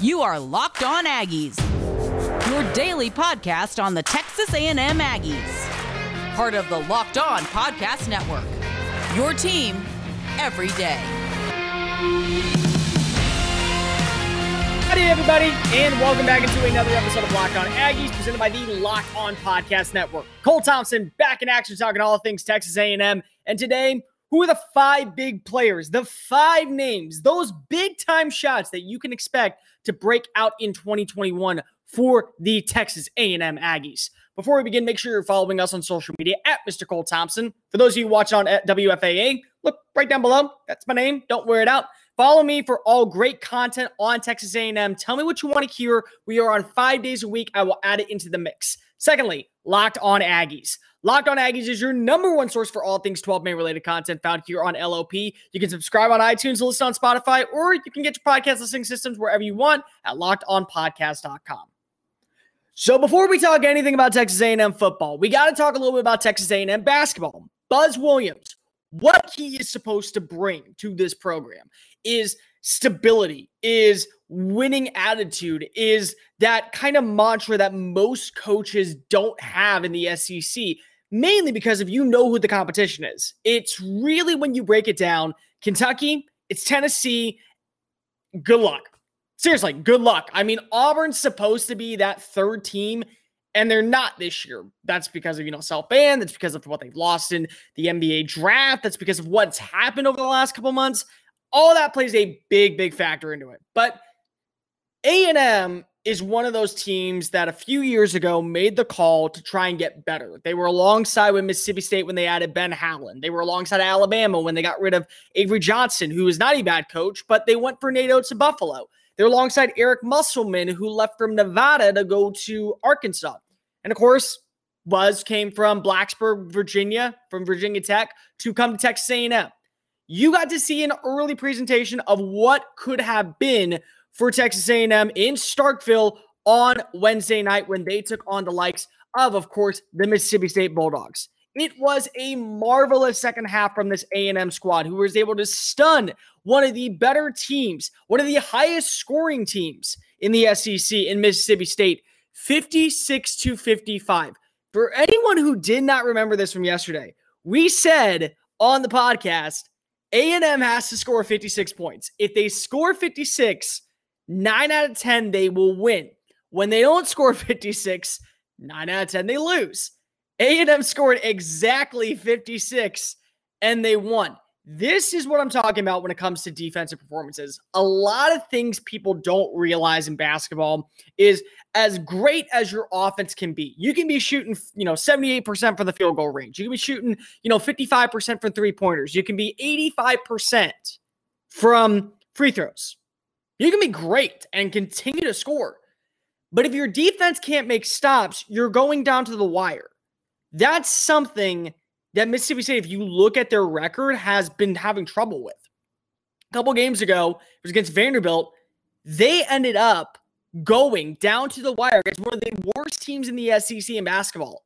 You are Locked On Aggies, your daily podcast on the Texas A&M Aggies. Part of the Locked On Podcast Network, your team every day. Howdy, everybody, and welcome back into another episode of Locked On Aggies, presented by the Locked On Podcast Network. Cole Thompson back in action, talking all things Texas A&M, and today, who are the five big players, the five names, those big-time shots that you can expect to break out in 2021 for the Texas A&M Aggies? Before we begin, make sure you're following us on social media at Mr. Cole Thompson. For those of you watching on at WFAA, look right down below. That's my name. Don't wear it out. Follow me for all great content on Texas A&M. Tell me what you want to hear. We are on 5 days a week. I will add it into the mix. Secondly, Locked On Aggies. Locked On Aggies is your number one source for all things 12 May related content found here on LOP. You can subscribe on iTunes, listen on Spotify, or you can get your podcast listening systems wherever you want at LockedOnPodcast.com. So before we talk anything about Texas A&M football, we got to talk a little bit about Texas A&M basketball. Buzz Williams, what he is supposed to bring to this program is stability, is winning attitude, is that kind of mantra that most coaches don't have in the SEC, mainly because if you know who the competition is, it's really when you break it down, Kentucky, it's Tennessee. Good luck. Seriously, good luck. I mean, Auburn's supposed to be that third team, and they're not this year. That's because of, self-ban. That's because of what they've lost in the NBA draft. That's because of what's happened over the last couple months. All that plays a big, big factor into it. But A&M is one of those teams that a few years ago made the call to try and get better. They were alongside with Mississippi State when they added Ben Howland. They were alongside Alabama when they got rid of Avery Johnson, who is not a bad coach, but they went for Nate Oats to Buffalo. They're alongside Eric Musselman, who left from Nevada to go to Arkansas. And of course, Buzz came from Blacksburg, Virginia, from Virginia Tech, to come to Texas A&M. You got to see an early presentation of what could have been for Texas A&M in Starkville on Wednesday night when they took on the likes of course, the Mississippi State Bulldogs. It was a marvelous second half from this A&M squad who was able to stun one of the better teams, one of the highest scoring teams in the SEC in Mississippi State, 56-55. For anyone who did not remember this from yesterday, we said on the podcast, A&M has to score 56 points. If they score 56, 9 out of 10, they will win. When they don't score 56, 9 out of 10, they lose. A&M scored exactly 56, and they won. This is what I'm talking about when it comes to defensive performances. A lot of things people don't realize in basketball is as great as your offense can be. You can be shooting, 78% from the field goal range. You can be shooting, 55% from three-pointers. You can be 85% from free throws. You can be great and continue to score. But if your defense can't make stops, you're going down to the wire. That's something that Mississippi State, if you look at their record, has been having trouble with. A couple games ago, it was against Vanderbilt. They ended up going down to the wire against one of the worst teams in the SEC in basketball.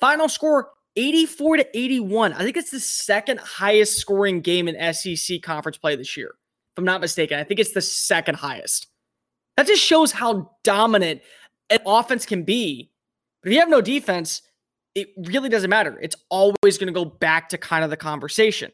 Final score, 84-81. I think it's the second highest scoring game in SEC conference play this year, if I'm not mistaken. I think it's the second highest. That just shows how dominant an offense can be. But if you have no defense, it really doesn't matter. It's always going to go back to kind of the conversation.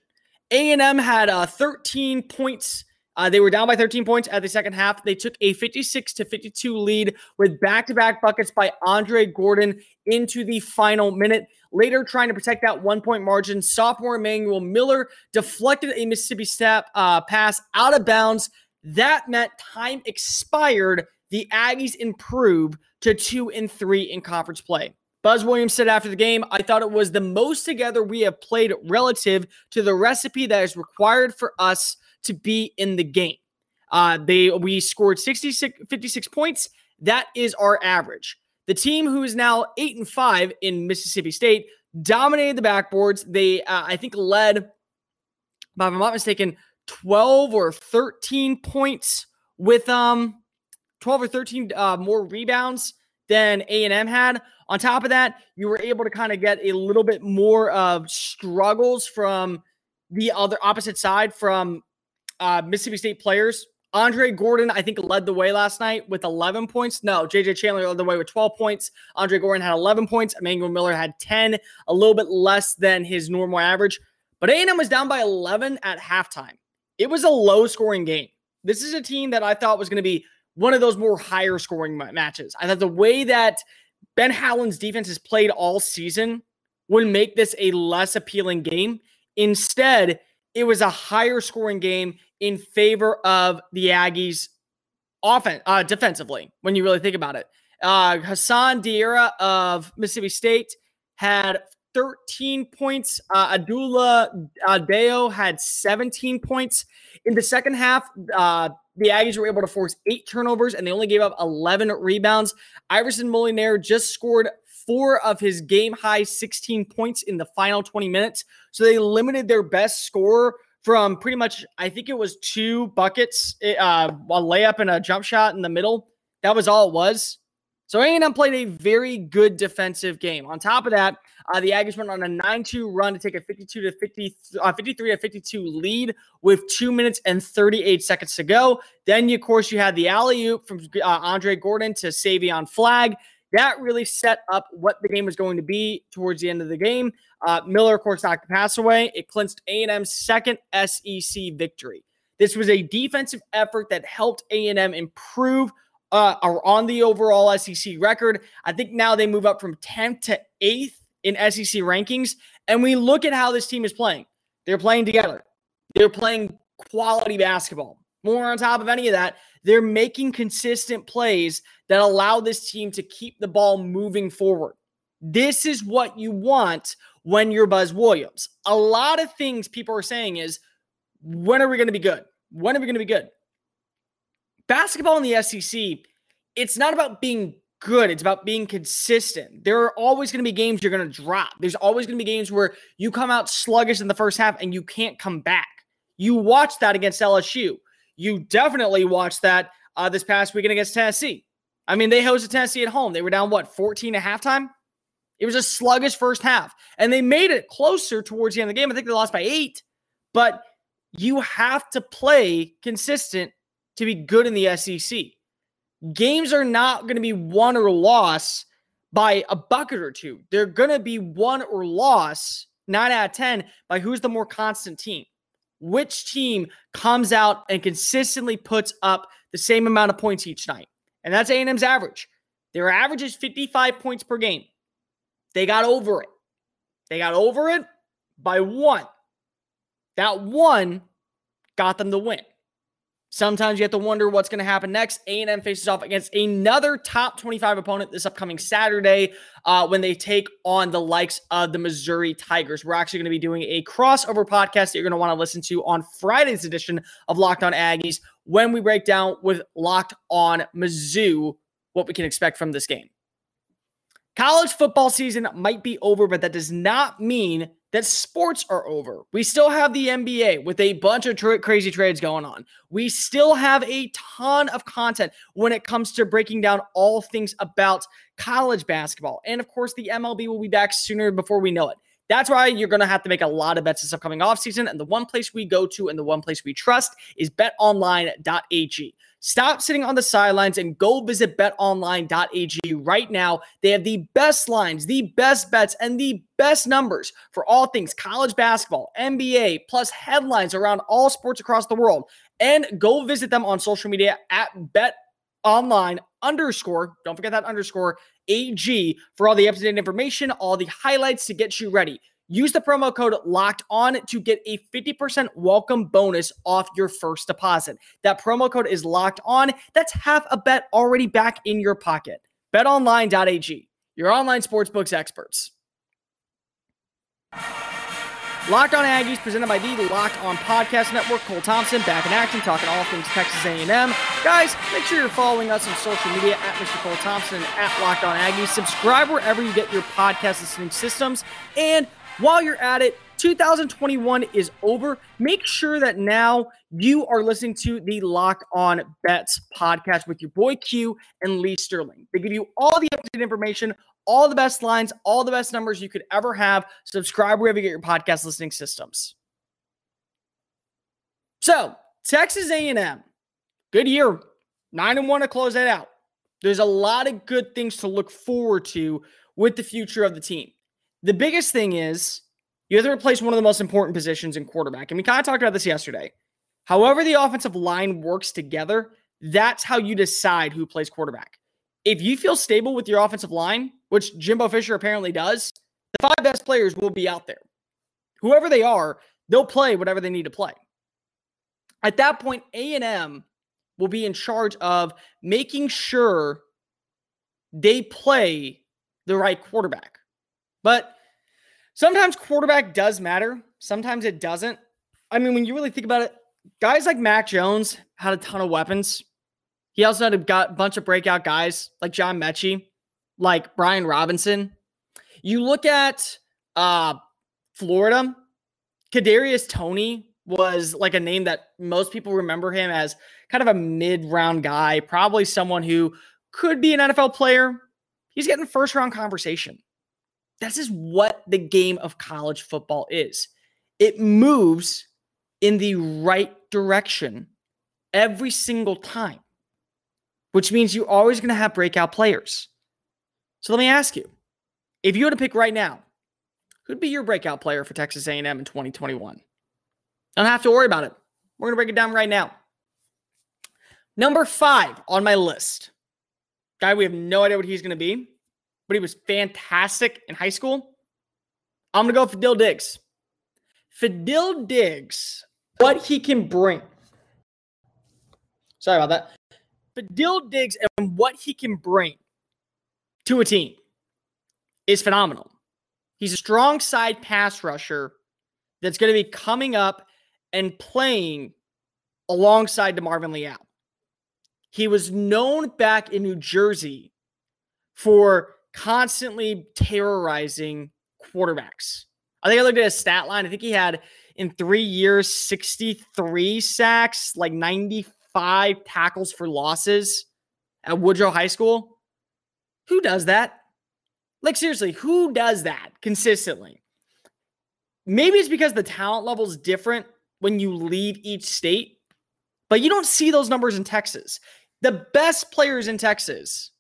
A&M had 13 points. They were down by 13 points at the second half. They took a 56-52 lead with back-to-back buckets by Andre Gordon into the final minute. Later, trying to protect that one-point margin, sophomore Emmanuel Miller deflected a Mississippi State pass out of bounds. That meant time expired. The Aggies improve to 2-3 in conference play. Buzz Williams said after the game, I thought it was the most together we have played relative to the recipe that is required for us to be in the game. We scored 56 points. That is our average. The team who is now 8-5 in Mississippi State dominated the backboards. They, I think, led, if I'm not mistaken, 12 or 13 points with 12 or 13 more rebounds than A&M had. On top of that, you were able to kind of get a little bit more of struggles from the other opposite side from Mississippi State players. Andre Gordon, I think, led the way last night with 11 points. No, J.J. Chandler led the way with 12 points. Andre Gordon had 11 points. Emmanuel Miller had 10, a little bit less than his normal average. But A&M was down by 11 at halftime. It was a low-scoring game. This is a team that I thought was going to be one of those more higher-scoring matches. I thought the way that Ben Howland's defense has played all season would make this a less appealing game. Instead, it was a higher-scoring game in favor of the Aggies defensively, when you really think about it. Hassan Diarra of Mississippi State had 13 points. Adula Adeo had 17 points. In the second half, the Aggies were able to force 8 turnovers, and they only gave up 11 rebounds. Iverson Molinaire just scored 4 of his game-high 16 points in the final 20 minutes, so they limited their best scorer from pretty much, I think it was 2 buckets, a layup and a jump shot in the middle. That was all it was. So A&M played a very good defensive game. On top of that, the Aggies went on a 9-2 run to take a 53-52 lead with 2 minutes and 38 seconds to go. Then, of course, you had the alley-oop from Andre Gordon to Savion Flag. That really set up what the game was going to be towards the end of the game. Miller, of course, knocked the pass away. It clinched A&M's second SEC victory. This was a defensive effort that helped A&M improve on the overall SEC record. I think now they move up from 10th to 8th in SEC rankings. And we look at how this team is playing. They're playing together. They're playing quality basketball. More on top of any of that, they're making consistent plays that allow this team to keep the ball moving forward. This is what you want when you're Buzz Williams. A lot of things people are saying is, when are we going to be good? When are we going to be good? Basketball in the SEC, it's not about being good. It's about being consistent. There are always going to be games you're going to drop. There's always going to be games where you come out sluggish in the first half and you can't come back. You watch that against LSU. You definitely watched that this past weekend against Tennessee. I mean, they hosted Tennessee at home. They were down, 14 at halftime? It was a sluggish first half. And they made it closer towards the end of the game. I think they lost by 8. But you have to play consistent to be good in the SEC. Games are not going to be won or lost by a bucket or 2. They're going to be won or lost, 9 out of 10, by who's the more constant team. Which team comes out and consistently puts up the same amount of points each night. And that's A&M's average. Their average is 55 points per game. They got over it. They got over it by 1. That 1 got them the win. Sometimes you have to wonder what's going to happen next. A&M faces off against another top 25 opponent this upcoming Saturday when they take on the likes of the Missouri Tigers. We're actually going to be doing a crossover podcast that you're going to want to listen to on Friday's edition of Locked On Aggies when we break down with Locked On Mizzou what we can expect from this game. College football season might be over, but that does not mean that sports are over. We still have the NBA with a bunch of crazy trades going on. We still have a ton of content when it comes to breaking down all things about college basketball. And, of course, the MLB will be back sooner before we know it. That's why you're going to have to make a lot of bets this upcoming offseason. And the one place we go to and the one place we trust is BetOnline.ag. Stop sitting on the sidelines and go visit BetOnline.ag right now. They have the best lines, the best bets, and the best numbers for all things college basketball, NBA, plus headlines around all sports across the world. And go visit them on social media at BetOnline_, don't forget that underscore, AG for all the up-to-date information, all the highlights to get you ready. Use the promo code LOCKEDON to get a 50% welcome bonus off your first deposit. That promo code is LOCKEDON. That's half a bet already back in your pocket. BetOnline.ag, your online sportsbooks experts. Locked On Aggies, presented by the Locked On Podcast Network. Cole Thompson back in action, talking all things Texas A&M. Guys, make sure you're following us on social media at Mr. Cole Thompson and at Locked On Aggies. Subscribe wherever you get your podcast listening systems. And while you're at it, 2021 is over. Make sure that now you are listening to the Locked On Bets podcast with your boy Q and Lee Sterling. They give you all the updated information, all the best lines, all the best numbers you could ever have. Subscribe wherever you get your podcast listening systems. So, Texas A&M good year, 9-1 to close that out. There's a lot of good things to look forward to with the future of the team. The biggest thing is you have to replace one of the most important positions in quarterback. And we kind of talked about this yesterday. However the offensive line works together, that's how you decide who plays quarterback. If you feel stable with your offensive line, which Jimbo Fisher apparently does, the five best players will be out there. Whoever they are, they'll play whatever they need to play. At that point, A&M will be in charge of making sure they play the right quarterback. But sometimes quarterback does matter. Sometimes it doesn't. I mean, when you really think about it, guys like Mac Jones had a ton of weapons. He also had a bunch of breakout guys like John Mechie, like Brian Robinson. You look at Florida, Kadarius Toney was like a name that most people remember him as kind of a mid-round guy, probably someone who could be an NFL player. He's getting first-round conversation. This is what the game of college football is. It moves in the right direction every single time, which means you're always going to have breakout players. So let me ask you, if you were to pick right now, who'd be your breakout player for Texas A&M in 2021? Don't have to worry about it. We're going to break it down right now. Number 5 on my list. Guy, we have no idea what he's going to be, but he was fantastic in high school. I'm going to go with Fidel Diggs. Fidel Diggs, what he can bring. Sorry about that. Fidel Diggs and what he can bring to a team is phenomenal. He's a strong side pass rusher that's going to be coming up and playing alongside DeMarvin Leal. He was known back in New Jersey for constantly terrorizing quarterbacks. I think I looked at his stat line. I think he had, in 3 years, 63 sacks, like 95 tackles for losses at Woodrow High School. Who does that? Like, seriously, who does that consistently? Maybe it's because the talent level is different when you leave each state, but you don't see those numbers in Texas. The best players in Texas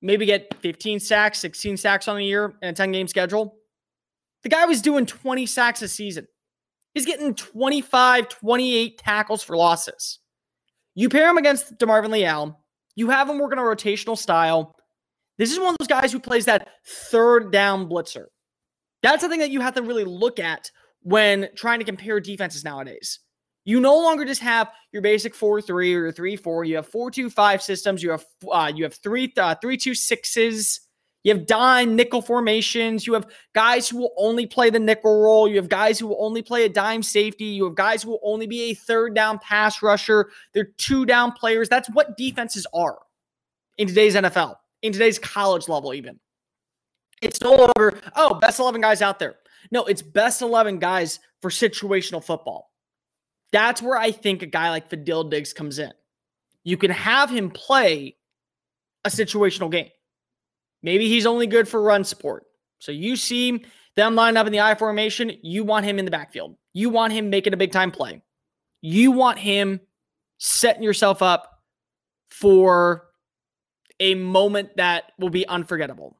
maybe get 15 sacks, 16 sacks on the year in a 10-game schedule. The guy was doing 20 sacks a season. He's getting 25, 28 tackles for losses. You pair him against DeMarvin Leal. You have him working a rotational style. This is one of those guys who plays that third down blitzer. That's the thing that you have to really look at when trying to compare defenses nowadays. You no longer just have your basic 4-3 or 3-4. You have 4-2-5 systems. You have 3-2-6s. You have dime nickel formations. You have guys who will only play the nickel role. You have guys who will only play a dime safety. You have guys who will only be a third down pass rusher. They're two down players. That's what defenses are in today's NFL, in today's college level even. It's no longer, oh, best 11 guys out there. No, it's best 11 guys for situational football. That's where I think a guy like Fidel Diggs comes in. You can have him play a situational game. Maybe he's only good for run support. So you see them line up in the I formation. You want him in the backfield. You want him making a big-time play. You want him setting yourself up for a moment that will be unforgettable.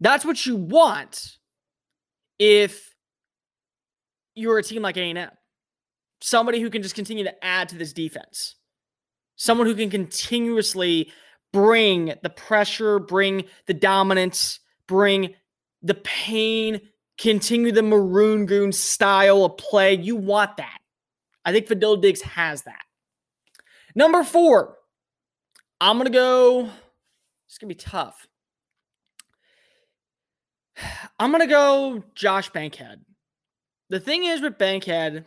That's what you want if you're a team like A&M. Somebody who can just continue to add to this defense. Someone who can continuously bring the pressure, bring the dominance, bring the pain, continue the Maroon Goon style of play. You want that. I think Fidel Diggs has that. Number 4, I'm going to go, it's going to be tough. I'm going to go Josh Bankhead. The thing is with Bankhead,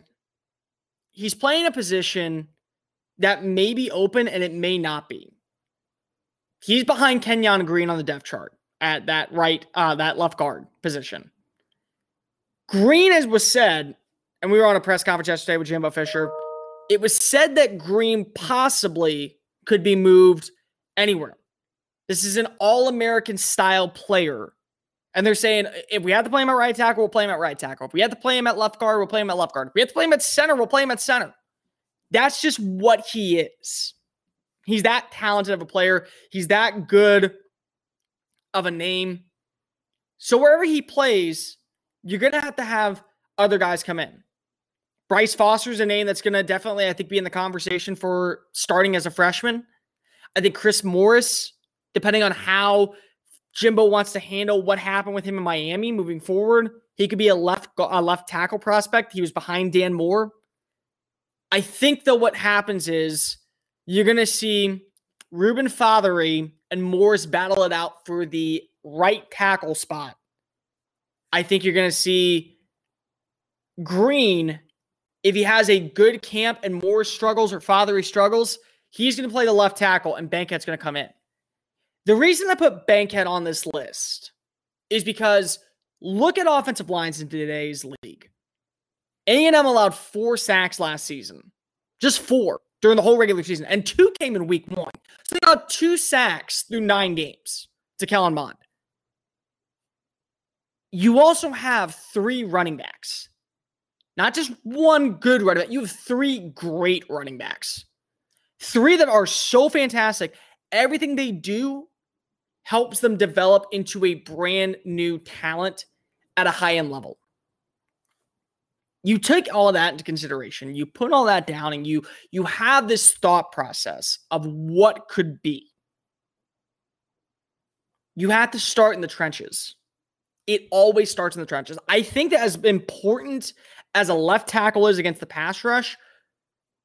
he's playing a position that may be open and it may not be. He's behind Kenyon Green on the depth chart at that that left guard position. Green, as was said, and we were on a press conference yesterday with Jimbo Fisher, it was said that Green possibly could be moved anywhere. This is an all-American style player. And they're saying, if we have to play him at right tackle, we'll play him at right tackle. If we have to play him at left guard, we'll play him at left guard. If we have to play him at center, we'll play him at center. That's just what he is. He's that talented of a player. He's that good of a name. So wherever he plays, you're going to have other guys come in. Bryce Foster's a name that's going to definitely, I think, be in the conversation for starting as a freshman. I think Chris Morris, depending on how Jimbo wants to handle what happened with him in Miami moving forward, he could be a left tackle prospect. He was behind Dan Moore. I think, though, what happens is you're going to see Reuben Fothery and Morris battle it out for the right tackle spot. I think you're going to see Green, if he has a good camp and Morris struggles or Fothery struggles, he's going to play the left tackle and Bankhead's going to come in. The reason I put Bankhead on this list is because look at offensive lines in today's league. A&M allowed 4 sacks last season. Just 4 during the whole regular season. And 2 came in week 1. So they allowed 2 sacks through 9 games to Kellen Mond. You also have 3 running backs. Not just one good running back. You have 3 great running backs. 3 that are so fantastic. Everything they do helps them develop into a brand new talent at a high-end level. You take all of that into consideration. You put all that down and you have this thought process of what could be. You have to start in the trenches. It always starts in the trenches. I think that as important as a left tackle is against the pass rush,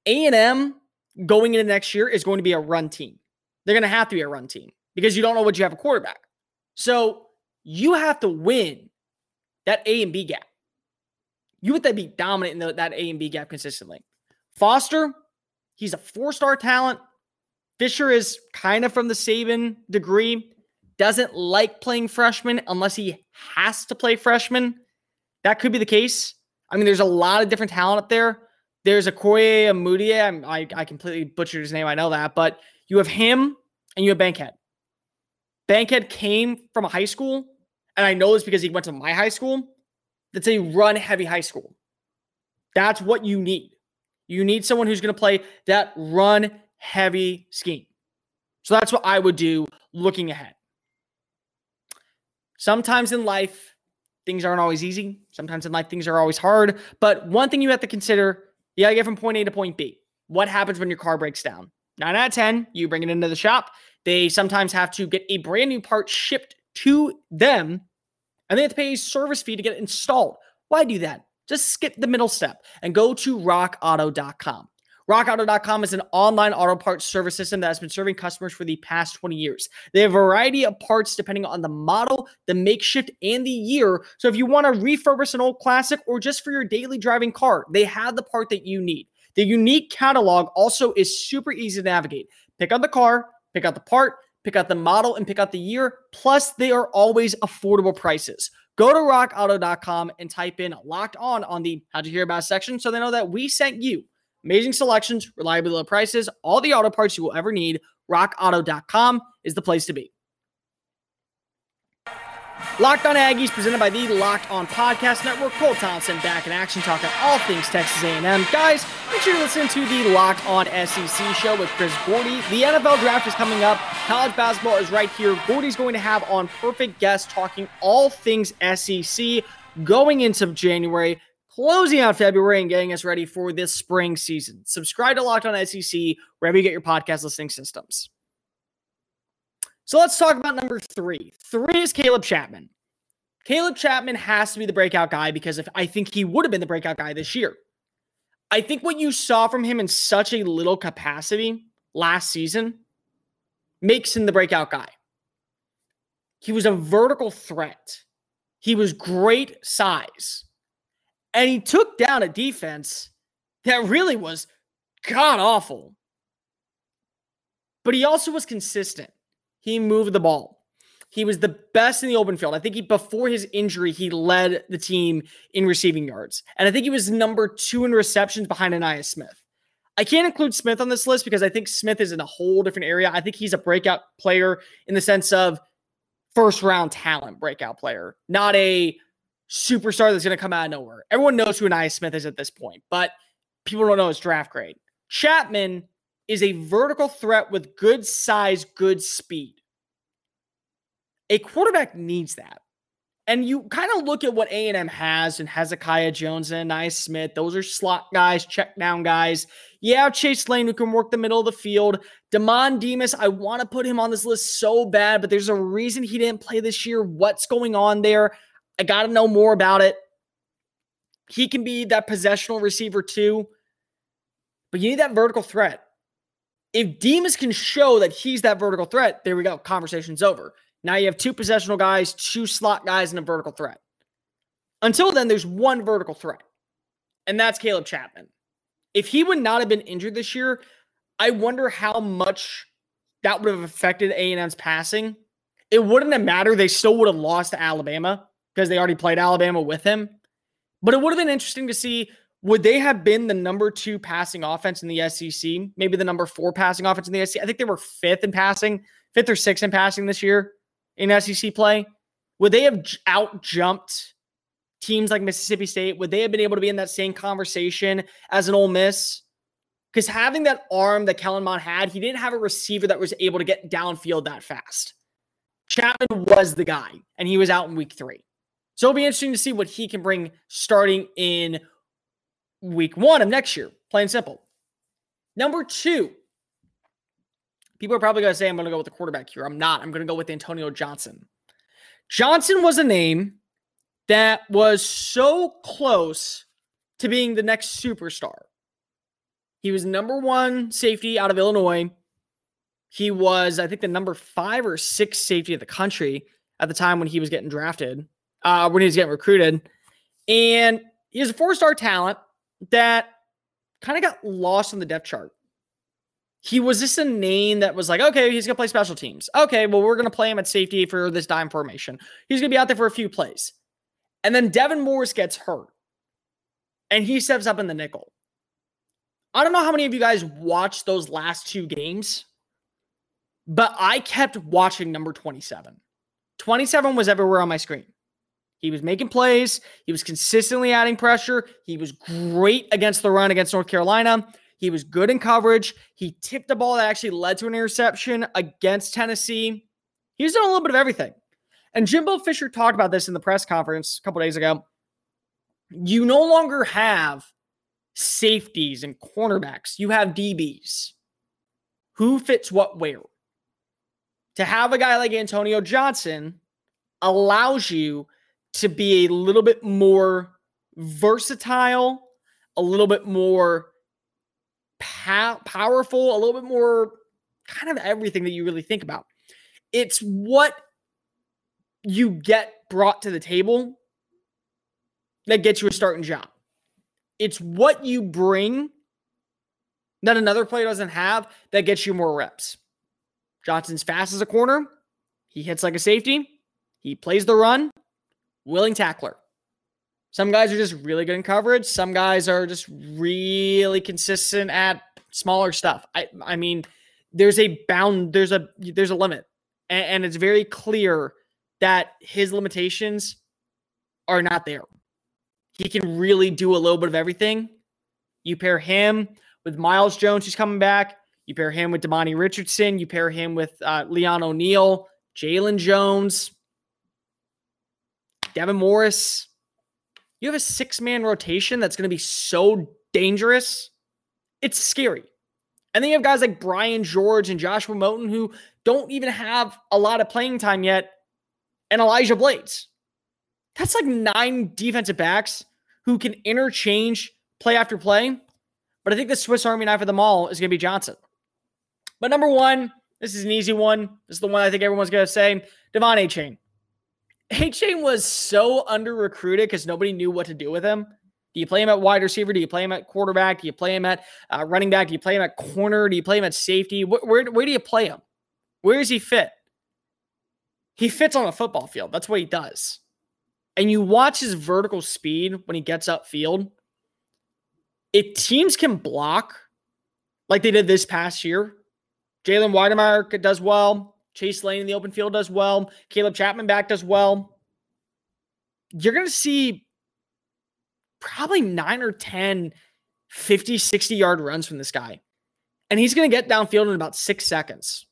A&M going into next year is going to be a run team. They're going to have to be a run team because you don't know what you have at quarterback. So you have to win that A and B gap. You have to be dominant in that A and B gap consistently. Foster, he's a 4-star talent. Fisher is kind of from the Saban degree. Doesn't like playing freshmen unless he has to play freshmen. That could be the case. I mean, there's a lot of different talent up there. There's Okoye Amudia. I completely butchered his name. I know that. But you have him and you have Bankhead. Bankhead came from a high school, and I know this because he went to my high school, that's a run-heavy high school. That's what you need. You need someone who's going to play that run-heavy scheme. So that's what I would do looking ahead. Sometimes in life, things aren't always easy. Sometimes in life, things are always hard. But one thing you have to consider, you got to get from point A to point B. What happens when your car breaks down? 9 out of 10, you bring it into the shop. They sometimes have to get a brand new part shipped to them, and they have to pay a service fee to get it installed. Why do that? Just skip the middle step and go to RockAuto.com. RockAuto.com is an online auto parts service system that has been serving customers for the past 20 years. They have a variety of parts depending on the model, the makeshift, and the year. So if you want to refurbish an old classic or just for your daily driving car, they have the part that you need. The unique catalog also is super easy to navigate. Pick out the car, pick out the part, pick out the model, and pick out the year. Plus, they are always affordable prices. Go to rockauto.com and type in Locked On the How'd You Hear About section so they know that we sent you. Amazing selections, reliably low prices, all the auto parts you will ever need. Rockauto.com is the place to be. Locked On Aggies, presented by the Locked On Podcast Network. Cole Thompson back in action, talking all things Texas A&M. Guys, make sure to listen to the Locked On SEC show with Chris Gordy. The NFL draft is coming up. College basketball is right here. Gordy's going to have on perfect guests talking all things SEC going into January, closing out February, and getting us ready for this spring season. Subscribe to Locked On SEC wherever you get your podcast listening systems. So let's talk about number 3. 3 is Caleb Chapman. Caleb Chapman has to be the breakout guy because I think he would have been the breakout guy this year. I think what you saw from him in such a little capacity last season makes him the breakout guy. He was a vertical threat. He was great size. And he took down a defense that really was god-awful. But he also was consistent. He moved the ball. He was the best in the open field. I think before his injury, he led the team in receiving yards. And I think he was number 2 in receptions behind Ainias Smith. I can't include Smith on this list because I think Smith is in a whole different area. I think he's a breakout player in the sense of first-round talent breakout player, not a superstar that's going to come out of nowhere. Everyone knows who Ainias Smith is at this point, but people don't know his draft grade. Chapman is a vertical threat with good size, good speed. A quarterback needs that. And you kind of look at what A&M has and Hezekiah Jones and Ainias Smith. Those are slot guys, check down guys. Yeah, Chase Lane, who can work the middle of the field. Damon Demas, I want to put him on this list so bad, but there's a reason he didn't play this year. What's going on there? I got to know more about it. He can be that possessional receiver too, but you need that vertical threat. If Demas can show that he's that vertical threat, there we go, conversation's over. Now you have two possessional guys, two slot guys, and a vertical threat. Until then, there's one vertical threat, and that's Caleb Chapman. If he would not have been injured this year, I wonder how much that would have affected A&M's passing. It wouldn't have mattered. They still would have lost to Alabama because they already played Alabama with him. But it would have been interesting to see, would they have been the number 2 passing offense in the SEC? Maybe the number 4 passing offense in the SEC? I think they were 5th in passing, 5th or 6th in passing this year. In SEC play, would they have out-jumped teams like Mississippi State? Would they have been able to be in that same conversation as an Ole Miss? Because having that arm that Kellen Mond had, he didn't have a receiver that was able to get downfield that fast. Chapman was the guy, and he was out in week 3. So it'll be interesting to see what he can bring starting in week 1 of next year, plain and simple. Number 2. People are probably going to say, I'm going to go with the quarterback here. I'm not. I'm going to go with Antonio Johnson. Johnson was a name that was so close to being the next superstar. He was number 1 safety out of Illinois. He was, I think, the number 5 or 6 safety of the country at the time when he was getting drafted, when he was getting recruited. And he was a 4-star talent that kind of got lost on the depth chart. He was just a name that was like, okay, he's going to play special teams. Okay, well, we're going to play him at safety for this dime formation. He's going to be out there for a few plays. And then Devin Morris gets hurt, and he steps up in the nickel. I don't know how many of you guys watched those last 2 games, but I kept watching number 27. 27 was everywhere on my screen. He was making plays. He was consistently adding pressure. He was great against the run against North Carolina. He was good in coverage. He tipped the ball that actually led to an interception against Tennessee. He was doing a little bit of everything. And Jimbo Fisher talked about this in the press conference a couple days ago. You no longer have safeties and cornerbacks. You have DBs. Who fits what where? To have a guy like Antonio Johnson allows you to be a little bit more versatile, a little bit more powerful, a little bit more kind of everything that you really think about. It's what you get brought to the table that gets you a starting job. It's what you bring that another player doesn't have that gets you more reps. Johnson's fast as a corner. He hits like a safety. He plays the run. Willing tackler. Some guys are just really good in coverage. Some guys are just really consistent at smaller stuff. I mean, there's a limit. And it's very clear that his limitations are not there. He can really do a little bit of everything. You pair him with Miles Jones, who's coming back. You pair him with Damani Richardson. You pair him with Leon O'Neal, Jalen Jones, Devin Morris. You have a 6-man rotation that's going to be so dangerous. It's scary. And then you have guys like Brian George and Joshua Moten who don't even have a lot of playing time yet, and Elijah Blades. That's like 9 defensive backs who can interchange play after play. But I think the Swiss Army knife of them all is going to be Johnson. But number 1, this is an easy one. This is the one I think everyone's going to say, Devon A. Chain. A-Chain was so under-recruited because nobody knew what to do with him. Do you play him at wide receiver? Do you play him at quarterback? Do you play him at running back? Do you play him at corner? Do you play him at safety? Where do you play him? Where does he fit? He fits on a football field. That's what he does. And you watch his vertical speed when he gets upfield. If teams can block like they did this past year, Jalen Weidemeyer does well. Chase Lane in the open field does well. Caleb Chapman back does well. You're going to see probably 9 or 10 50, 60-yard runs from this guy. And he's going to get downfield in about 6 seconds.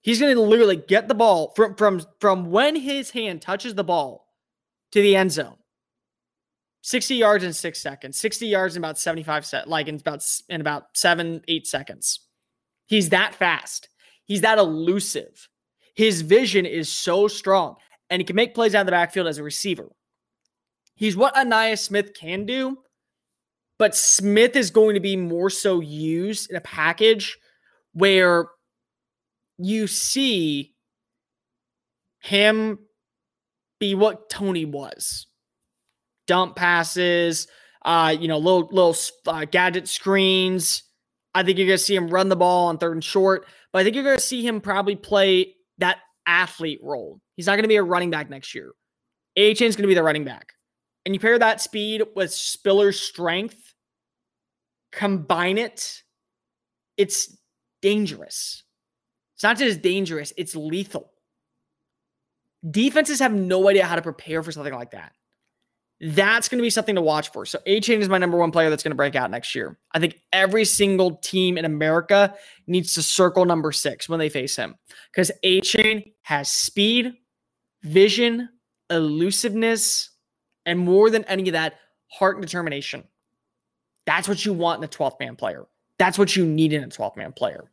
He's going to literally get the ball from when his hand touches the ball to the end zone. 60 yards in 6 seconds. 60 yards in about 75, in about 7, 8 seconds. He's that fast. He's that elusive. His vision is so strong, and he can make plays out of the backfield as a receiver. He's what Ainias Smith can do, but Smith is going to be more so used in a package where you see him be what Tony was. Dump passes, little gadget screens. I think you're going to see him run the ball on 3rd and short, but I think you're going to see him probably play that athlete role. He's not going to be a running back next year. A-Chain's going to be the running back. And you pair that speed with Spiller's strength, combine it, it's dangerous. It's not just dangerous, it's lethal. Defenses have no idea how to prepare for something like that. That's going to be something to watch for. So A-Chain is my number 1 player that's going to break out next year. I think every single team in America needs to circle number 6 when they face him, because A-Chain has speed, vision, elusiveness, and more than any of that, heart and determination. That's what you want in a 12th man player. That's what you need in a 12th man player.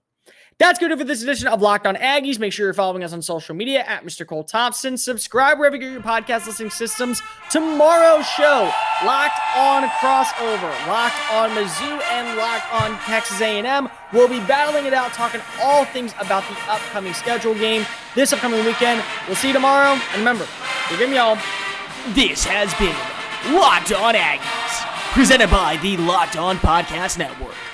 That's going to do for this edition of Locked On Aggies. Make sure you're following us on social media at Mr. Cole Thompson. Subscribe wherever you get your podcast listening systems. Tomorrow's show, Locked On Crossover, Locked On Mizzou, and Locked On Texas A&M. We'll be battling it out, talking all things about the upcoming schedule game this upcoming weekend. We'll see you tomorrow. And remember, forgive me, y'all. This has been Locked On Aggies, presented by the Locked On Podcast Network.